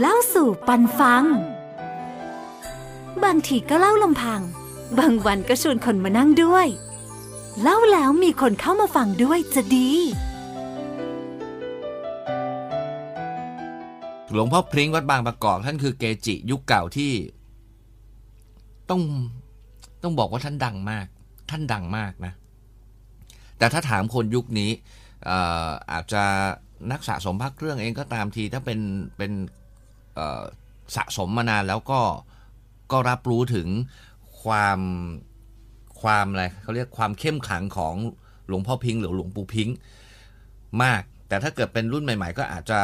เล่าสู่ปันฟังบางทีก็เล่าลำพังบางวันก็ชวนคนมานั่งด้วยเล่าแล้วมีคนเข้ามาฟังด้วยจะดีหลวงพ่อพริ้งวัดบางประกอบท่านคือเกจิยุคเก่าที่ต้องบอกว่าท่านดังมากนะแต่ถ้าถามคนยุคนี้อาจจะนักสะสมพระเครื่องเองก็ตามทีถ้าเป็นสะสมมานานแล้วก็รับรู้ถึงความอะไรเขาเรียกความเข้มขลังของหลวงพ่อพิงค์หรือหลวงปู่พิงค์มากแต่ถ้าเกิดเป็นรุ่นใหม่ๆก็อาจจะ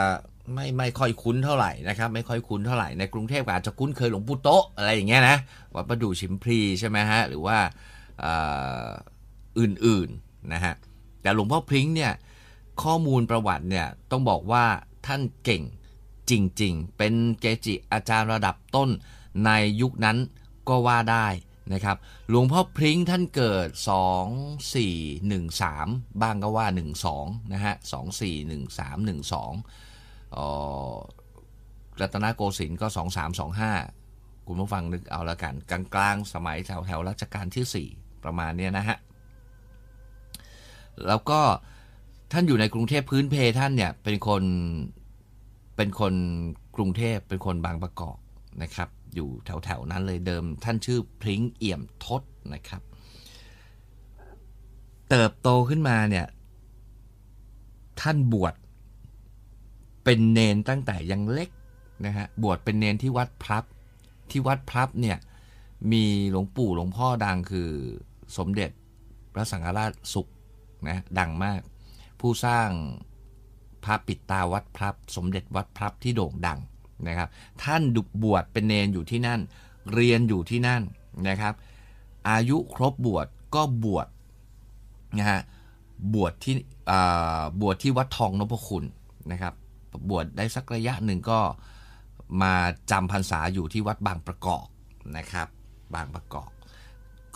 ไม่ค่อยคุ้นเท่าไหร่นะครับไม่ค่อยคุ้นเท่าไหร่ในกรุงเทพอาจจะคุ้นเคยหลวงปู่โต๊ะอะไรอย่างเงี้ยนะวัดประดู่ฉิมพลีใช่ไหมฮะหรือว่าอื่นๆนะฮะแต่หลวงพ่อพิงค์เนี่ยข้อมูลประวัติเนี่ยต้องบอกว่าท่านเก่งจริงๆเป็นเกจิอาจารย์ระดับต้นในยุคนั้นก็ว่าได้นะครับหลวงพ่อพริ้งท่านเกิด2413บ้างก็ว่า12นะฮะ241312รัตนโกสินทร์ก็2325คุณผู้ฟังนึกเอาละกันกลางๆสมัยแถวรัชกาลที่4ประมาณเนี้ยนะฮะแล้วก็ท่านอยู่ในกรุงเทพพื้นเพท่านเนี่ยเป็นคนกรุงเทพเป็นคนบางประกอบนะครับอยู่แถวนั้นเลยเดิมท่านชื่อพริ้งเอี่ยมทศนะครับเติบโตขึ้นมาเนี่ยท่านบวชเป็นเนนตั้งแต่ยังเล็กนะฮะบวชเป็นเนนที่วัดพลับเนี่ยมีหลวงปู่หลวงพ่อดังคือสมเด็จพระสังฆราชสุขนะดังมากผู้สร้างพระปิดตาวัดพลับสมเด็จวัดพลับที่โด่งดังนะครับท่านบวชเป็นเนนอยู่ที่นั่นเรียนอยู่ที่นั่นนะครับอายุครบบวชก็บวชนะฮะบวชที่วัดทองนพคุณนะครับบวชได้สักระยะหนึ่งก็มาจำพรรษาอยู่ที่วัดบางประกอบนะครับบางประกอบ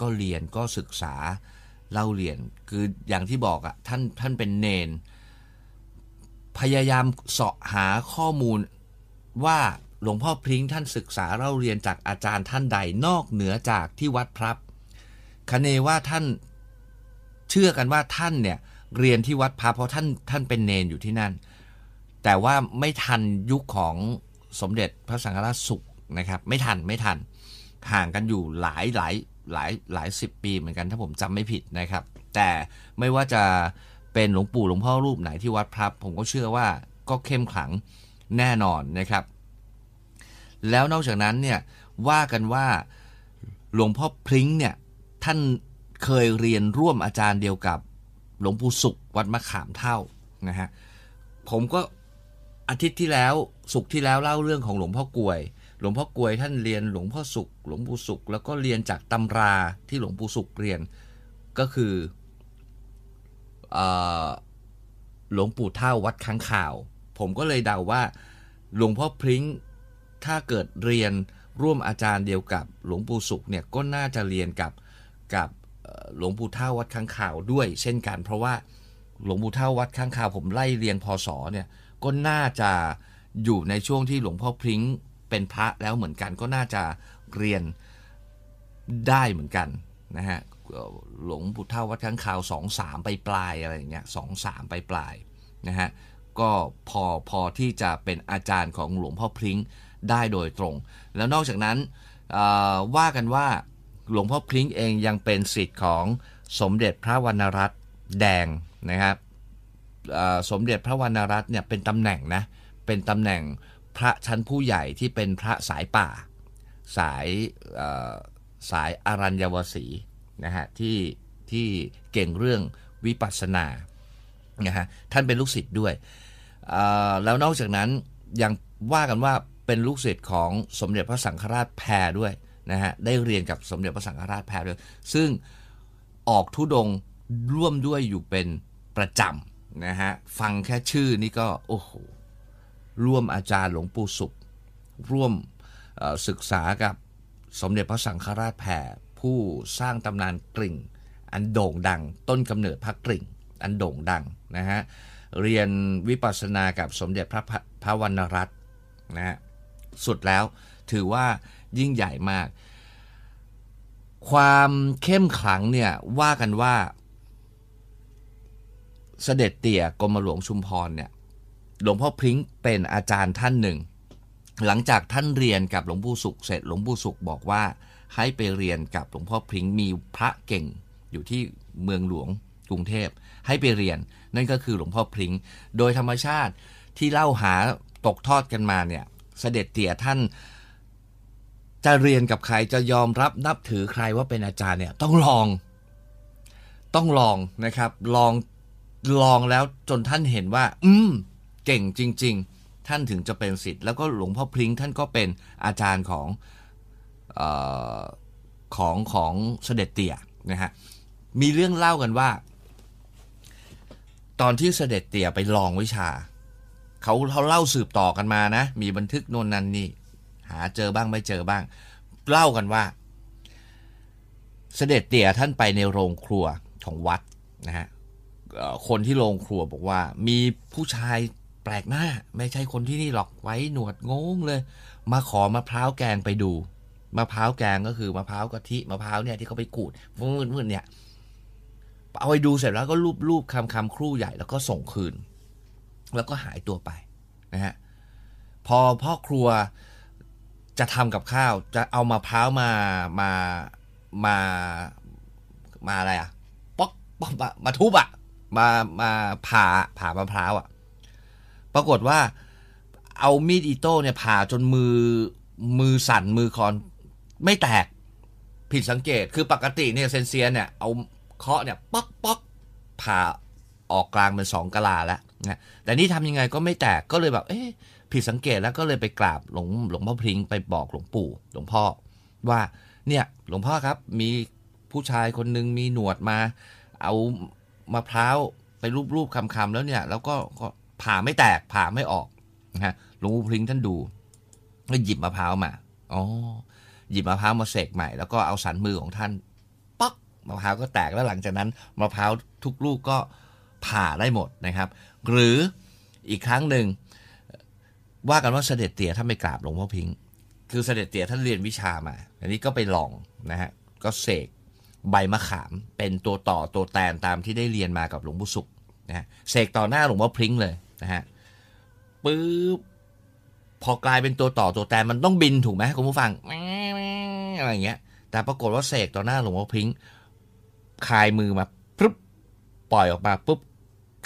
ก็เรียนก็ศึกษาเล่าเรียนคืออย่างที่บอกอะท่านเป็นเนนพยายามเสาะหาข้อมูลว่าหลวงพ่อพริ้งท่านศึกษาเล่าเรียนจากอาจารย์ท่านใดนอกเหนือจากที่วัดพลับคเนว่าท่านเชื่อกันว่าท่านเนี่ยเรียนที่วัดพลับเพราะท่านเป็นเนนอยู่ที่นั่นแต่ว่าไม่ทันยุคของสมเด็จพระสังฆราชสุขนะครับไม่ทันห่างกันอยู่หลายสิบปีเหมือนกันถ้าผมจำไม่ผิดนะครับแต่ไม่ว่าจะเป็นหลวงปู่หลวงพ่อรูปไหนที่วัดพลับผมก็เชื่อว่าก็เข้มขลังแน่นอนนะครับแล้วนอกจากนั้นเนี่ยว่ากันว่าหลวงพ่อพริ้งเนี่ยท่านเคยเรียนร่วมอาจารย์เดียวกับหลวงปู่ศุกร์วัดมะขามเท่านะฮะผมก็อาทิตย์ที่แล้วศุกร์ที่แล้วเล่าเรื่องของหลวงพ่อกวยท่านเรียนหลวงพ่อศุกร์หลวงปู่ศุกร์แล้วก็เรียนจากตำราที่หลวงปู่ศุกร์เรียนก็คือหลวงปู่เท่าวัดค้างข่าวผมก็เลยเดาว่าหลวงพ่อพริ้งถ้าเกิดเรียนร่วมอาจารย์เดียวกับหลวงปู่ศุกร์เนี่ยก็น่าจะเรียนกับหลวงปู่เท่าวัดค้างข่าวด้วยเช่นกันเพราะว่าหลวงปู่เท่าวัดค้างข่าวผมไล่เรียงพศเนี่ยก็น่าจะอยู่ในช่วงที่หลวงพ่อพริ้งเป็นพระแล้วเหมือนกันก็น่าจะเรียนได้เหมือนกันนะฮะหลวงปู่เท่าวัดค้างข่าว23ปลายๆอะไรอย่างเงี้ย23ปลายๆนะฮะก็พอที่จะเป็นอาจารย์ของหลวงพ่อพริ้งได้โดยตรงแล้วนอกจากนั้นว่ากันว่าหลวงพ่อพริ้งเองยังเป็นศิษย์ของสมเด็จพระวรรณรัตน์แดงนะครับสมเด็จพระวรรณรัตน์เนี่ยเป็นตำแหน่งนะเป็นตำแหน่งพระชั้นผู้ใหญ่ที่เป็นพระสายป่าสายอารัญญวสีนะฮะที่เก่งเรื่องวิปัสสนานะฮะท่านเป็นลูกศิษย์ด้วยแล้วนอกจากนั้นยังว่ากันว่าเป็นลูกศิษย์ของสมเด็จพระสังฆราชแพรด้วยนะฮะได้เรียนกับสมเด็จพระสังฆราชแพรด้วยซึ่งออกธุดงค์ร่วมด้วยอยู่เป็นประจำนะฮะฟังแค่ชื่อนี่ก็โอ้โหร่วมอาจารย์หลวงปู่ศุกร์ร่วมศึกษากับสมเด็จพระสังฆราชแพรผู้สร้างตำนานกริ่งอันโด่งดังต้นกำเนิดพระกริ่งอันโด่งดังนะฮะเรียนวิปัสสนากับสมเด็จพระวรรณรัตน์นะฮะ สุดแล้วถือว่ายิ่งใหญ่มากความเข้มขลังเนี่ยว่ากันว่าเสด็จเตี่ยกรมหลวงชุมพรเนี่ยหลวงพ่อพริ้งเป็นอาจารย์ท่านหนึ่งหลังจากท่านเรียนกับหลวงปู่ศุกร์เสร็จหลวงปู่ศุกร์บอกว่าให้ไปเรียนกับหลวงพ่อพริ้งมีพระเก่งอยู่ที่เมืองหลวงกรุงเทพให้ไปเรียนนั่นก็คือหลวงพ่อพริ้งโดยธรรมชาติที่เล่าหาตกทอดกันมาเนี่ยเสด็จเตี่ยท่านจะเรียนกับใครจะยอมรับนับถือใครว่าเป็นอาจารย์เนี่ยต้องลองนะครับลองแล้วจนท่านเห็นว่าเก่งจริงๆท่านถึงจะเป็นศิษย์แล้วก็หลวงพ่อพริ้งท่านก็เป็นอาจารย์ของเสด็จเตี่ยนะฮะมีเรื่องเล่ากันว่าตอนที่เสด็จเตี่ยไปลองวิชาเขาเล่าสืบต่อกันมานะมีบันทึกโน่นนั่นนี่หาเจอบ้างไม่เจอบ้างเล่ากันว่าเสด็จเตี่ยท่านไปในโรงครัวของวัดนะฮะคนที่โรงครัวบอกว่ามีผู้ชายแปลกหน้าไม่ใช่คนที่นี่หรอกไว้หนวดงงเลยมาขอมะพร้าวแกงไปดูมะพร้าวแกงก็คือมะพร้าวกะทิมะพร้าวเนี่ยที่เขาไปขูดมืดๆเนี่ยเอาไปดูเสร็จแล้วก็รูปคำครู่ใหญ่แล้วก็ส่งคืนแล้วก็หายตัวไปนะฮะพอพ่อครัวจะทำกับข้าวจะเอามะพร้าวมาอะไรอ่ะป๊อกป๊อกมาทุบอ่ะมาผ่ามะพร้าวอ่ะปรากฏว่าเอามีดอิโต้เนี่ยผ่าจนมือสั่นมือคอนไม่แตกผิดสังเกตคือปกติเนี่ยเซนเซียนเนี่ยเอาเคาะเนี่ยป๊อกป๊อกผ่าออกกลางเป็นสองกะลาแล้วนะแต่นี่ทำยังไงก็ไม่แตกก็เลยแบบผิดสังเกตแล้วก็เลยไปกราบหลวงพ่อพริ้งไปบอกหลวงปู่หลวงพ่อว่าเนี่ยหลวงพ่อครับมีผู้ชายคนหนึ่งมีหนวดมาเอามะพร้าวไปรูปคำๆแล้วเนี่ยแล้วก็ผ่าไม่แตกผ่าไม่ออกนะฮะหลวงปู่พริ้งท่านดูก็หยิบมะพร้าวมาหยิบมะพร้าวมาเสกใหม่แล้วก็เอาสันมือของท่านป๊อกมะพร้าวก็แตกแล้วหลังจากนั้นมะพร้าวทุกลูกก็ผ่าได้หมดนะครับหรืออีกครั้งหนึ่งว่ากันว่าเสด็จเตี่ยท่านไปกราบหลวงพ่อพริ้งคือเสด็จเตี่ยท่านเรียนวิชามาอันนี้ก็ไปลองนะฮะก็เสกใบมะขามเป็นตัวต่อตัวแตนตามที่ได้เรียนมากับหลวงปู่ศุกร์นะฮะเสกต่อหน้าหลวงพ่อพริ้งเลยนะฮะปึ๊บพอกลายเป็นตัวต่อตัวแตนมันต้องบินถูกไหมคุณผู้ฟังอะไรอย่างเงี้ยแต่ปรากฏว่าเสกต่อหน้าหลวงพ่อพริ้งคายมือมาปึ๊บปล่อยออกมาปึ๊บ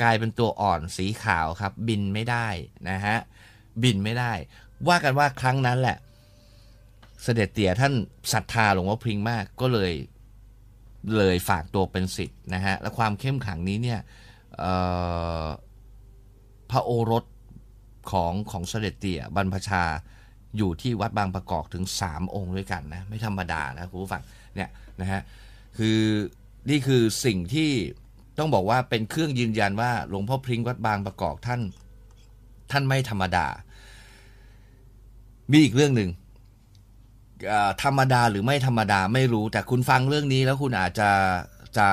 กลายเป็นตัวอ่อนสีขาวครับบินไม่ได้นะฮะบินไม่ได้ว่ากันว่าครั้งนั้นแหละเสด็จเตี่ยท่านศรัทธาหลวงพ่อพริ้งมากก็เลยฝากตัวเป็นศิษย์นะฮะและความเข้มขลังนี้เนี่ยพระโอรสของเสด็จเตี่ยบรรพชาอยู่ที่วัดบางประกอบถึง3องค์ด้วยกันนะไม่ธรรมดานะคุณผู้ฟังเนี่ยนะฮะคือนี่คือสิ่งที่ต้องบอกว่าเป็นเครื่องยืนยันว่าหลวงพ่อพริ้งวัดบางประกอบท่านไม่ธรรมดามีอีกเรื่องหนึ่งธรรมดาหรือไม่ธรรมดาไม่รู้แต่คุณฟังเรื่องนี้แล้วคุณอาจจะ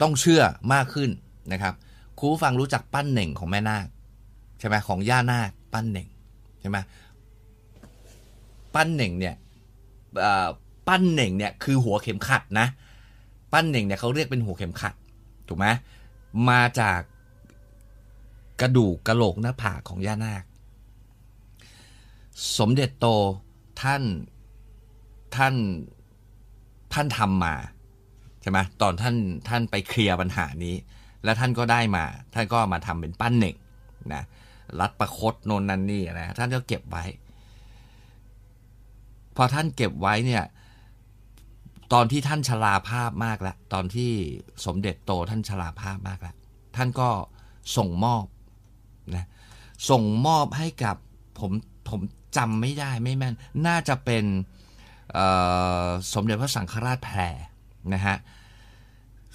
ต้องเชื่อมากขึ้นนะครับคุณฟังรู้จักปั้นเหน่งของแม่นาคใช่ไหมของย่านาคปั้นเหน่งใช่ไหมปั้นเหน่งเนี่ยคือหัวเข็มขัดนะปั้นเหน่งเนี่ยเขาเรียกเป็นหัวเข็มขัดถูกไหมมาจากกระดูกกะโหลกหน้าผากของย่านาคสมเด็จโตท่านทำมาใช่ไหมตอนท่านไปเคลียร์ปัญหานี้แล้วท่านก็ได้มาท่านก็มาทำเป็นปั้นเหน่งนะรัดประคตโนนนั่นนี่นะท่านก็เก็บไว้พอท่านเก็บไว้เนี่ยตอนที่ท่านชราภาพมากแล้วตอนที่สมเด็จโตท่านชราภาพมากแล้วท่านก็ส่งมอบนะส่งมอบให้กับผมจำไม่ได้ไม่แม่นน่าจะเป็นสมเด็จพระสังฆราชแพรนะฮะ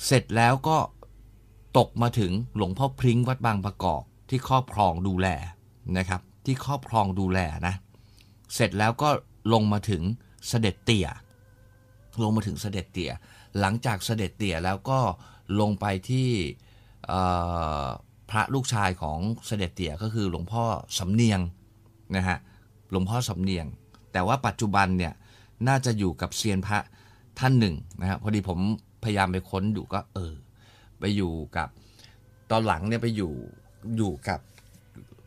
เสร็จแล้วก็ตกมาถึงหลวงพ่อพริ้งวัดบางประกอบที่ครอบครองดูแลนะครับที่ครอบครองดูแลนะเสร็จแล้วก็ลงมาถึงเสด็จเตี่ยหลังจากเสด็จเตี่ยแล้วก็ลงไปที่พระลูกชายของเสด็จเตี่ยก็คือหลวงพ่อสำเนียงนะฮะหลวงพ่อสำเนียง แต่ว่าปัจจุบันเนี่ยน่าจะอยู่กับเซียนพระท่านหนึ่งนะครับพอดีผมพยายามไปค้นดูก็ไปอยู่กับตอนหลังเนี่ยไปอยู่กับ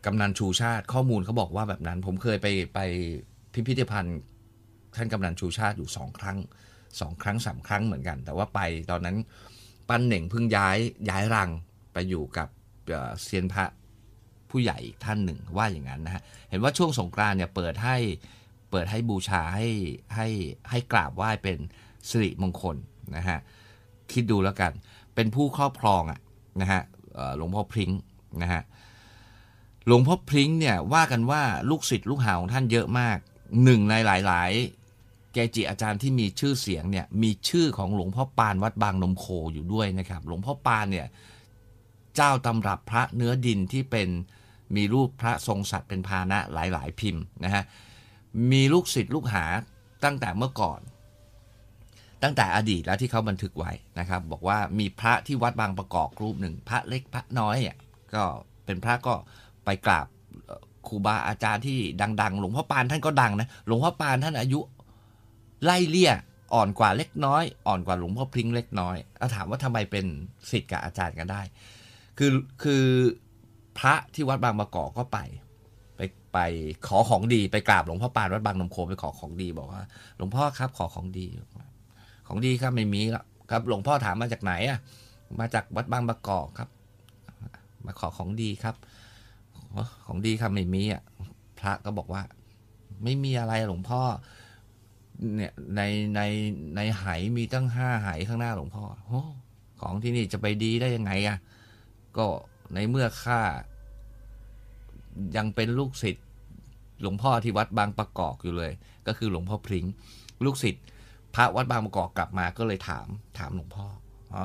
กำนันชูชาติข้อมูลเขาบอกว่าแบบนั้นผมเคยไปพิพิธภัณฑ์ท่านกำนันชูชาติอยู่2 ครั้ง 3 ครั้งเหมือนกันแต่ว่าไปตอนนั้นปั้นเหน่งเพิ่งย้ายรังไปอยู่กับเซียนพระผู้ใหญ่อีกท่านหนึ่งว่าอย่างนั้นนะฮะเห็นว่าช่วงสงกรานต์เนี่ยเปิดให้บูชาให้กราบไหว้เป็นสิริมงคลนะฮะคิดดูแล้วกันเป็นผู้ครอบครองอ่ะนะฮะหลวงพ่อพริ้งนะฮะหลวงพ่อพริ้งเนี่ยว่ากันว่าลูกศิษย์ลูกหาของท่านเยอะมากหนึ่งในหลายๆเกจิอาจารย์ที่มีชื่อเสียงเนี่ยมีชื่อของหลวงพ่อปานวัดบางนมโคอยู่ด้วยนะครับหลวงพ่อปานเนี่ยเจ้าตำรับพระเนื้อดินที่เป็นมีรูปพระทรงสัตว์เป็นพาหนะหลายๆพิมพ์นะฮะมีลูกศิษย์ลูกหาตั้งแต่เมื่อก่อนตั้งแต่อดีตแล้วที่เขาบันทึกไว้นะครับบอกว่ามีพระที่วัดบางประกอบรูปหนึ่งพระเล็กพระน้อยอ่ะก็เป็นพระก็ไปกราบครูบาอาจารย์ที่ดังๆหลวงพ่อปานท่านก็ดังนะหลวงพ่อปานท่านอายุไล่เลี่ยอ่อนกว่าเล็กน้อยอ่อนกว่าหลวงพ่อพริ้งเล็กน้อยแล้วถามว่าทำไมเป็นศิษย์กับอาจารย์กันได้คือพระที่วัดบางประกอบก็ไปขอของดีไปกราบหลวงพ่อปานวัดบางนมโคไปขอของดีบอกว่าหลวงพ่อครับขอของดีของดีครับไม่มีแล้วครับหลวงพ่อถามมาจากไหนอ่ะมาจากวัดบางประกอบครับมาขอของดีครับของดีครับไม่มีอ่ะพระก็บอกว่าไม่มีอะไรหลวงพ่อเนี่ยในไหมีตั้ง5 ไหข้างหน้าหลวงพ่อโอ้ของที่นี่จะไปดีได้ยังไงอ่ะก็ในเมื่อข้ายังเป็นลูกศิษย์หลวงพ่อที่วัดบางประกอบอยู่เลยก็คือหลวงพ่อพริ้งลูกศิษย์พระวัดบางประกอบกลับมาก็เลยถามหลวงพ่ออ๋อ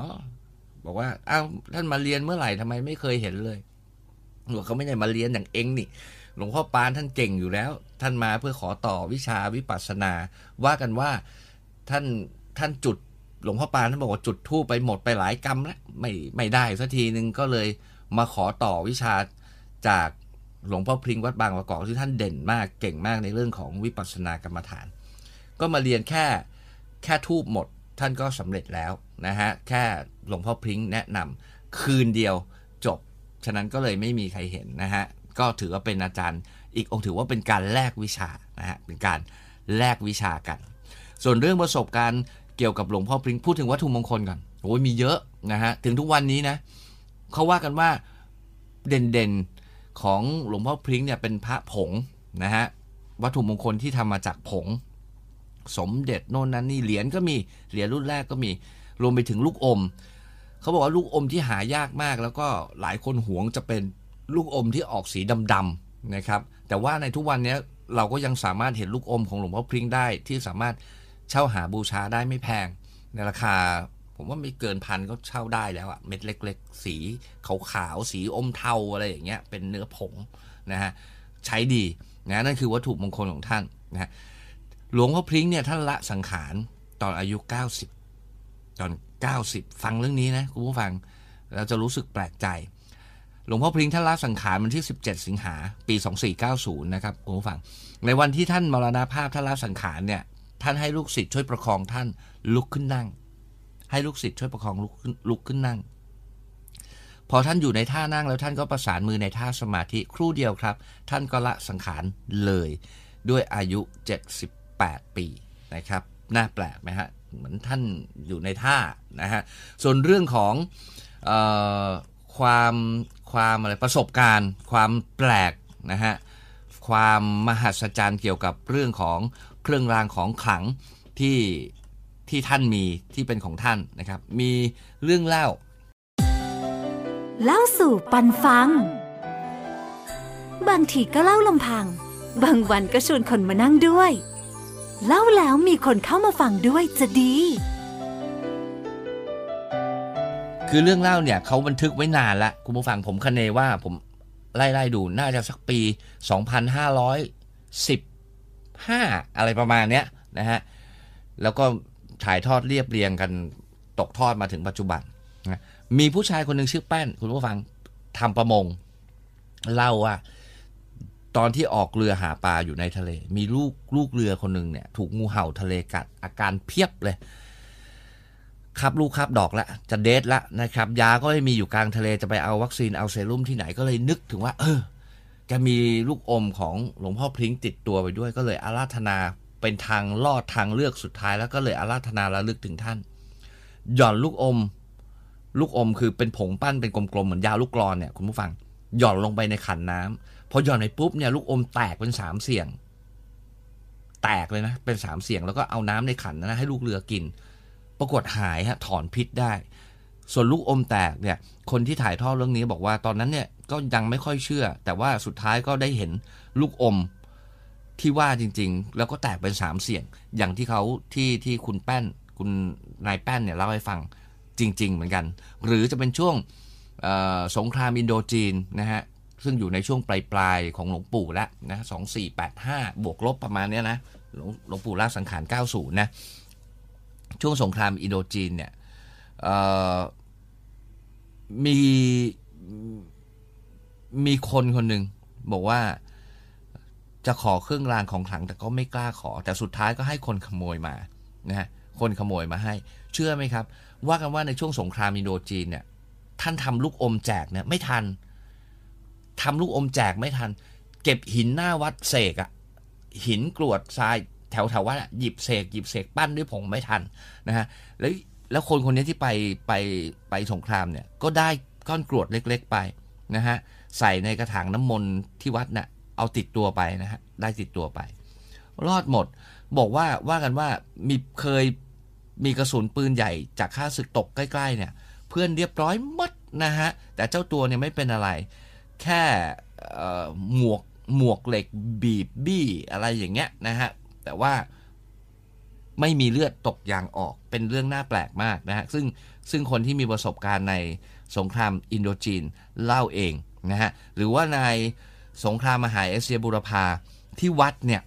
บอกว่าอ้าวท่านมาเรียนเมื่อไหร่ทำไมไม่เคยเห็นเลยหลวงเขาไม่ได้มาเรียนอย่างเองนี่หลวงพ่อปานท่านเก่งอยู่แล้วท่านมาเพื่อขอต่อวิชาวิปัสสนาว่ากันว่าท่านจุดหลวงพ่อปานท่านบอกว่าจุดทูปไปหมดไปหลายกรรมแล้วไม่ได้สักทีนึงก็เลยมาขอต่อวิชาจากหลวงพ่อพริ้งวัดบางประกอบที่ท่านเด่นมากเก่งมากในเรื่องของวิปัสสนากรรมฐานก็มาเรียนแค่ทูปหมดท่านก็สำเร็จแล้วนะฮะแค่หลวงพ่อพริ้งแนะนำคืนเดียวจบฉะนั้นก็เลยไม่มีใครเห็นนะฮะก็ถือว่าเป็นอาจารย์อีกองค์ถือว่าเป็นการแลกวิชานะฮะเป็นการแลกวิชากันส่วนเรื่องประสบการณ์เกี่ยวกับหลวงพ่อพริ้งพูดถึงวัตถุมงคลก่อนโอ้ยมีเยอะนะฮะถึงทุกวันนี้นะเขาว่ากันว่าเด่นๆของหลวงพ่อพริ้งเนี่ยเป็นพระผงนะฮะวัตถุมงคลที่ทำมาจากผงสมเด็จโน่นนั่นนี่เหรียญก็มีเหรียญรุ่นแรกก็มีรวมไปถึงลูกอมเขาบอกว่าลูกอมที่หายากมากแล้วก็หลายคนหวงจะเป็นลูกอมที่ออกสีดำๆนะครับแต่ว่าในทุกวันนี้เราก็ยังสามารถเห็นลูกอมของหลวงพ่อพริ้งได้ที่สามารถเช่าหาบูชาได้ไม่แพงในราคาผมว่าไม่เกินพันก็เช่าได้แล้วอะเม็ดเล็กๆสีขาวๆสีอมเทาอะไรอย่างเงี้ยเป็นเนื้อผงนะฮะใช้ดีนะนั่นคือวัตถุมงคลของท่านนะฮะหลวงพ่อพริ้งเนี่ยท่านละสังขารตอนอายุ90ตอน90ฟังเรื่องนี้นะคุณผู้ฟังเราจะรู้สึกแปลกใจหลวงพ่อพริ้งท่านละสังขารวันที่17 สิงหาคม ปี 2490นะครับคุณผู้ฟังในวันที่ท่านมรณภาพท่านละสังขารเนี่ยท่านให้ลูกศิษย์ช่วยประคองท่านลุกขึ้นนั่งให้ลูกศิษย์ช่วยประคองลุกขึ้นนั่งพอท่านอยู่ในท่านั่งแล้วท่านก็ประสานมือในท่าสมาธิครู่เดียวครับท่านก็ละสังขารเลยด้วยอายุ78ปีนะครับน่าแปลกไหมฮะเหมือนท่านอยู่ในท่านะฮะส่วนเรื่องของความอะไรประสบการณ์ความแปลกนะฮะความมหัศจรรย์เกี่ยวกับเรื่องของเครื่องรางของขลังที่ท่านมีที่เป็นของท่านนะครับมีเรื่องเล่าสู่ปันฟังบางทีก็เล่าลำพังบางวันก็ชวนคนมานั่งด้วยเล่าแล้วมีคนเข้ามาฟังด้วยจะดีคือเรื่องเล่าเนี่ยเขาบันทึกไว้นานละคุณผู้ฟังผมคเนว่าผมไล่ดูน่าจะสักปี2515อะไรประมาณเนี้ยนะฮะแล้วก็ถ่ายทอดเรียบเรียงกันตกทอดมาถึงปัจจุบันนะมีผู้ชายคนหนึ่งชื่อแป้นคุณผู้ฟังทำประมงเล่าว่าต ตอนที่ออกเรือหาปลาอยู่ในทะเลมีลูกเรือคนหนึ่งเนี่ยถูกงูเห่าทะเลกัดอาการเพียบเลยครับลูกครับดอกละจะเดทละนะครับยาก็ไม่มีอยู่กลางทะเลจะไปเอาวัคซีนเอาเซรุ่มที่ไหนก็เลยนึกถึงว่าแกมีลูกอมของหลวงพ่อพลิ้งติดตัวไปด้วยก็เลยอาราธนาเป็นทางลอดทางเลือกสุดท้ายแล้วก็เลยอาราธนาระลึกถึงท่านหย่อนลูกอมคือเป็นผงปั้นเป็นกลมๆเหมือนยาลูกกลอนเนี่ยคุณผู้ฟังหย่อนลงไปในขันน้ำพอหย่อนไปปุ๊บเนี่ยลูกอมแตกเป็นสามเสี่ยงแตกเลยนะเป็นสามเสี่ยงแล้วก็เอาน้ำในขันนะให้ลูกเรือกินปรากฏหายฮะถอนพิษได้ส่วนลูกอมแตกเนี่ยคนที่ถ่ายทอดเรื่องนี้บอกว่าตอนนั้นเนี่ยก็ยังไม่ค่อยเชื่อแต่ว่าสุดท้ายก็ได้เห็นลูกอมที่ว่าจริงๆแล้วก็แตกเป็นสามเสี่ยงอย่างที่เขาที่คุณนายแป้นเนี่ยเล่าให้ฟังจริงๆเหมือนกันหรือจะเป็นช่วงสงครามอินโดจีนนะฮะซึ่งอยู่ในช่วงปลายๆของหลวงปู่ละนะ2485บวกลบประมาณเนี้ยนะหลวงปู่ละสังขาร90นะช่วงสงครามอินโดจีนเนี่ยมีคนหนึ่งบอกว่าจะขอเครื่องรางของขลังแต่ก็ไม่กล้าขอแต่สุดท้ายก็ให้คนขโมยมานะฮะคนขโมยมาให้เชื่อไหมครับว่ากันว่าในช่วงสงครามอินโดจีนเนี่ยท่านทำลูกอมแจกเนี่ยไม่ทันทำลูกอมแจกไม่ทันเก็บหินหน้าวัดเสกอะหินกรวดทรายแถววัดอะหยิบเสกปั้นด้วยผงไม่ทันนะฮะแล้วคนนี้ที่ไปสงครามเนี่ยก็ได้ก้อนกรวดเล็กๆไปนะฮะใส่ในกระถางน้ำมนต์ที่วัดน่ะเอาติดตัวไปนะฮะได้ติดตัวไปรอดหมดบอกว่ากันว่าเคยมีกระสุนปืนใหญ่จากข้าศึกตกใกล้ๆเนี่ยเพื่อนเรียบร้อยหมดนะฮะแต่เจ้าตัวเนี่ยไม่เป็นอะไรแค่หมวกเหล็กบีบบี้อะไรอย่างเงี้ยนะฮะแต่ว่าไม่มีเลือดตกยางออกเป็นเรื่องน่าแปลกมากนะฮะซึ่งคนที่มีประสบการณ์ในสงครามอินโดจีนเล่าเองนะฮะหรือว่าในสงครามมหาเอเชียบูรพาที่วัดเนี่ย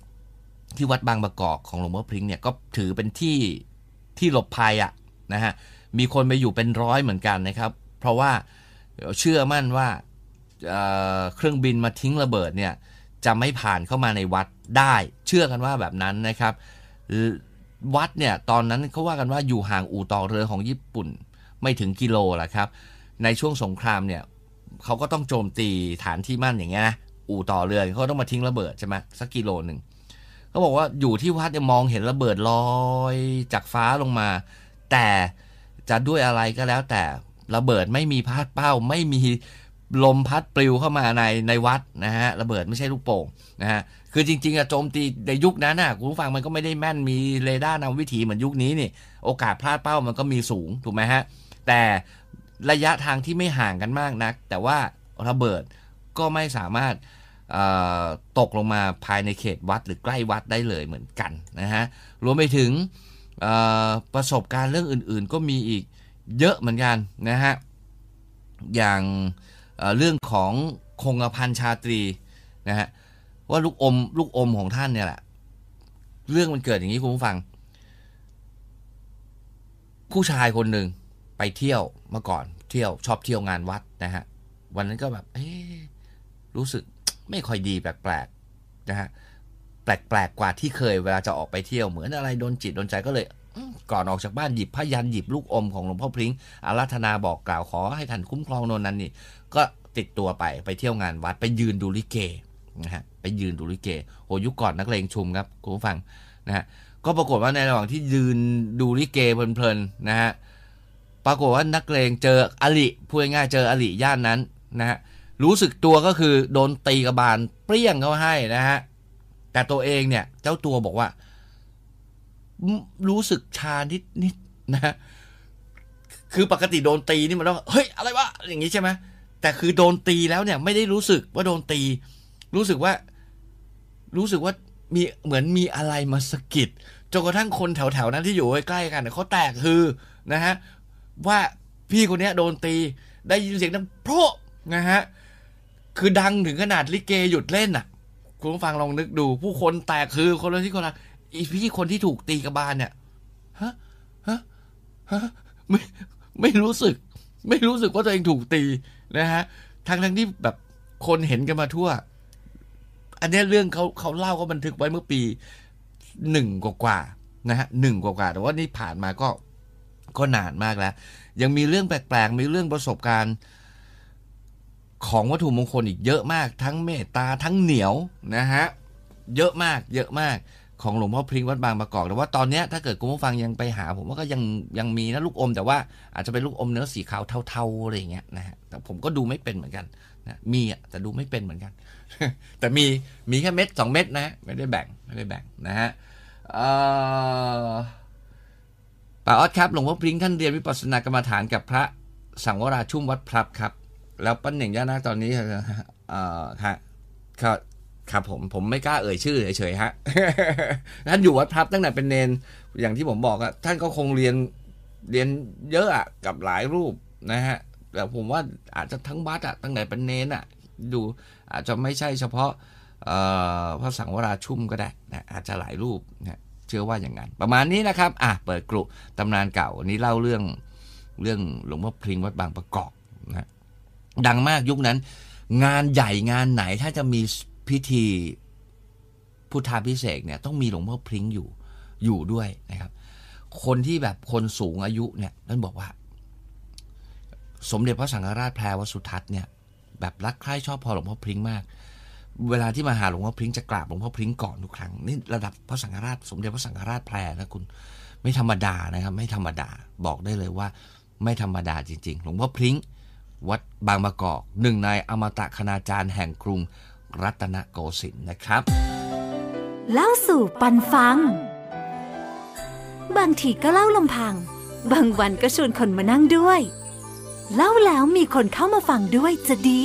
ที่วัดบางประกอบของหลวงพ่อพลิ้งเนี่ยก็ถือเป็นที่หลบภัยอะนะฮะมีคนไปอยู่เป็นร้อยเหมือนกันนะครับเพราะว่าเชื่อมั่นว่าเครื่องบินมาทิ้งระเบิดเนี่ยจะไม่ผ่านเข้ามาในวัดได้เชื่อกันว่าแบบนั้นนะครับวัดเนี่ยตอนนั้นเขาว่ากันว่าอยู่ห่างอู่ต่อเรือของญี่ปุ่นไม่ถึงกิโลละครับในช่วงสงครามเนี่ยเขาก็ต้องโจมตีฐานที่มั่นอย่างเงี้ยนะอู่ต่อเรือเขาต้องมาทิ้งระเบิดใช่ไหมสักกิโลหนึ่งเขาบอกว่าอยู่ที่วัดมองเห็นระเบิดลอยจากฟ้าลงมาแต่จะด้วยอะไรก็แล้วแต่ระเบิดไม่มีพาดเป้าไม่มีลมพัดปลิวเข้ามาในวัดนะฮะระเบิดไม่ใช่ลูกโป่งนะฮะคือจริงๆอะโจมตีในยุคนั้นน่ะคุณผู้ฟังมันก็ไม่ได้แม่นมีเรดาร์นำวิถีเหมือนยุคนี้นี่โอกาสพลาดเป้ามันก็มีสูงถูกไหมฮะแต่ระยะทางที่ไม่ห่างกันมากนักแต่ว่าระเบิดก็ไม่สามารถตกลงมาภายในเขตวัดหรือใกล้วัดได้เลยเหมือนกันนะฮะรวมไปถึงประสบการณ์เรื่องอื่นๆก็มีอีกเยอะเหมือนกันนะฮะอย่างเรื่องของคงกระพันชาตรีนะฮะว่าลูกอมของท่านเนี่ยแหละเรื่องมันเกิดอย่างนี้คุณผู้ฟังผู้ชายคนหนึ่งไปเที่ยวมาก่อนเที่ยวชอบเที่ยวงานวัดนะฮะวันนั้นก็แบบรู้สึกไม่ค่อยดีแปลกๆนะฮะแปลกๆกว่าที่เคยเวลาจะออกไปเที่ยวเหมือนอะไรโดนจิตโดนใจก็เลยก่อนออกจากบ้านหยิบผ้ายันหยิบลูกอมของหลวงพ่อพลิ้งอาราธนาบอกกล่าวขอให้ท่านคุ้มครองโน่นนั่นนี่ก็ติดตัวไปเที่ยวงานวัดไปยืนดูลิเกนะฮะไปยืนดูลิเกโอ้ยุคก่อนนักเลงชุมครับคุณผู้ฟังนะฮะก็ปรากฏว่าในระหว่างที่ยืนดูลิเกเพลินๆนะฮะปรากฏว่านักเลงเจออริพูดง่ายๆเจออริย่านนั้นนะฮะรู้สึกตัวก็คือโดนตีกระบาลเปรี้ยงเขาให้นะฮะแต่ตัวเองเนี่ยเจ้าตัวบอกว่ารู้สึกชานิดนะฮะคือปกติโดนตีนี่มันต้องเฮ้ยอะไรวะอย่างนี้ใช่ไหมแต่คือโดนตีแล้วเนี่ยไม่ได้รู้สึกว่าโดนตีรู้สึกว่ามีเหมือนมีอะไรมาสะกิดจนกระทั่งคนแถวๆนั้นที่อยู่ใกล้ๆกันเขาแตกคือนะฮะว่าพี่คนนี้โดนตีได้ยินเสียงดังโพร่นะฮะคือดังถึงขนาดลิเกหยุดเล่นอ่ะคุณผู้ฟังลองนึกดูผู้คนแตกคือคนละที่คนละอีพี่คนที่ถูกตีกระบาลเนี่ยฮะไม่รู้สึกว่าตัวเองถูกตีนะฮะทั้งที่แบบคนเห็นกันมาทั่ว อันนี้เรื่องเขาเล่าก็บันทึกไว้เมื่อปี1 กว่าๆนะฮะ1 กว่าแต่ว่านี่ผ่านมาก็นานมากแล้วยังมีเรื่องแปลกๆมีเรื่องประสบการณ์ของวัตถุมงคลอีกเยอะมากทั้งเมตตาทั้งเหนียวนะฮะเยอะมากของหลวงพ่อพริ้งวัดบางประกอบแต่ว่าตอนนี้ถ้าเกิดคุณผู้ฟังยังไปหาผมว่าก็ยังมีนะลูกอมแต่ว่าอาจจะเป็นลูกอมเนื้อสีขาวเทาๆอะไรอย่างเงี้ยนะฮะแต่ผมก็ดูไม่เป็นเหมือนกันนะมีอ่ะแต่ดูไม่เป็นเหมือนกันแต่มีแค่เม็ด2 เม็ดนะไม่ได้แบ่งนะฮะป้าออดครับหลวงพ่อพริ้งท่านเรียนวิปัสสนากรรมฐานกับพระสังวราชุ่มวัดพลับครับแล้วปั้นหนึ่งย่านาคตอนนี้ฮะครับผมไม่กล้าเอ่ยชื่อเฉยๆฮะท่านอยู่วัดพลับตั้งแต่เป็นเนนอย่างที่ผมบอกอะท่านก็คงเรียนเยอะอะกับหลายรูปนะฮะแต่ผมว่าอาจจะทั้งวัดอะตั้งแต่เป็นเนนอะดูอาจจะไม่ใช่เฉพาะพระสังวราชุ่มก็ได้นะอาจจะหลายรูปนะเชื่อว่าอย่างนั้นประมาณนี้นะครับอ่ะเปิดกลุ่มตำนานเก่าวันนี้เล่าเรื่องหลวงพ่อพริ้งวัดบางประกอบนะดังมากยุคนั้นงานใหญ่งานไหนถ้าจะมีพิธีพุทธาภิเษกเนี่ยต้องมีหลวงพ่อพริ้งอยู่ด้วยนะครับคนที่แบบคนสูงอายุเนี่ยท่านบอกว่าสมเด็จพระสังฆราชแพรวสุทัศน์เนี่ยแบบรักใคร่ชอบพอหลวงพ่อพริ้งมากเวลาที่มาหาหลวงพ่อพริ้งจะกราบหลวงพ่อพริ้งก่อนทุกครั้งนี่ระดับพระสังฆราชสมเด็จพระสังฆราชแพรนะคุณไม่ธรรมดานะครับไม่ธรรมดาบอกได้เลยว่าไม่ธรรมดาจริงๆหลวงพ่อพริ้งวัดบางประกอบหนึ่งในอมตะคณาจารย์แห่งกรุงรัตนโกสินทร์นะครับเล่าสู่ปันฟังบางทีก็เล่าลำพังบางวันก็ชวนคนมานั่งด้วยเล่าแล้วมีคนเข้ามาฟังด้วยจะดี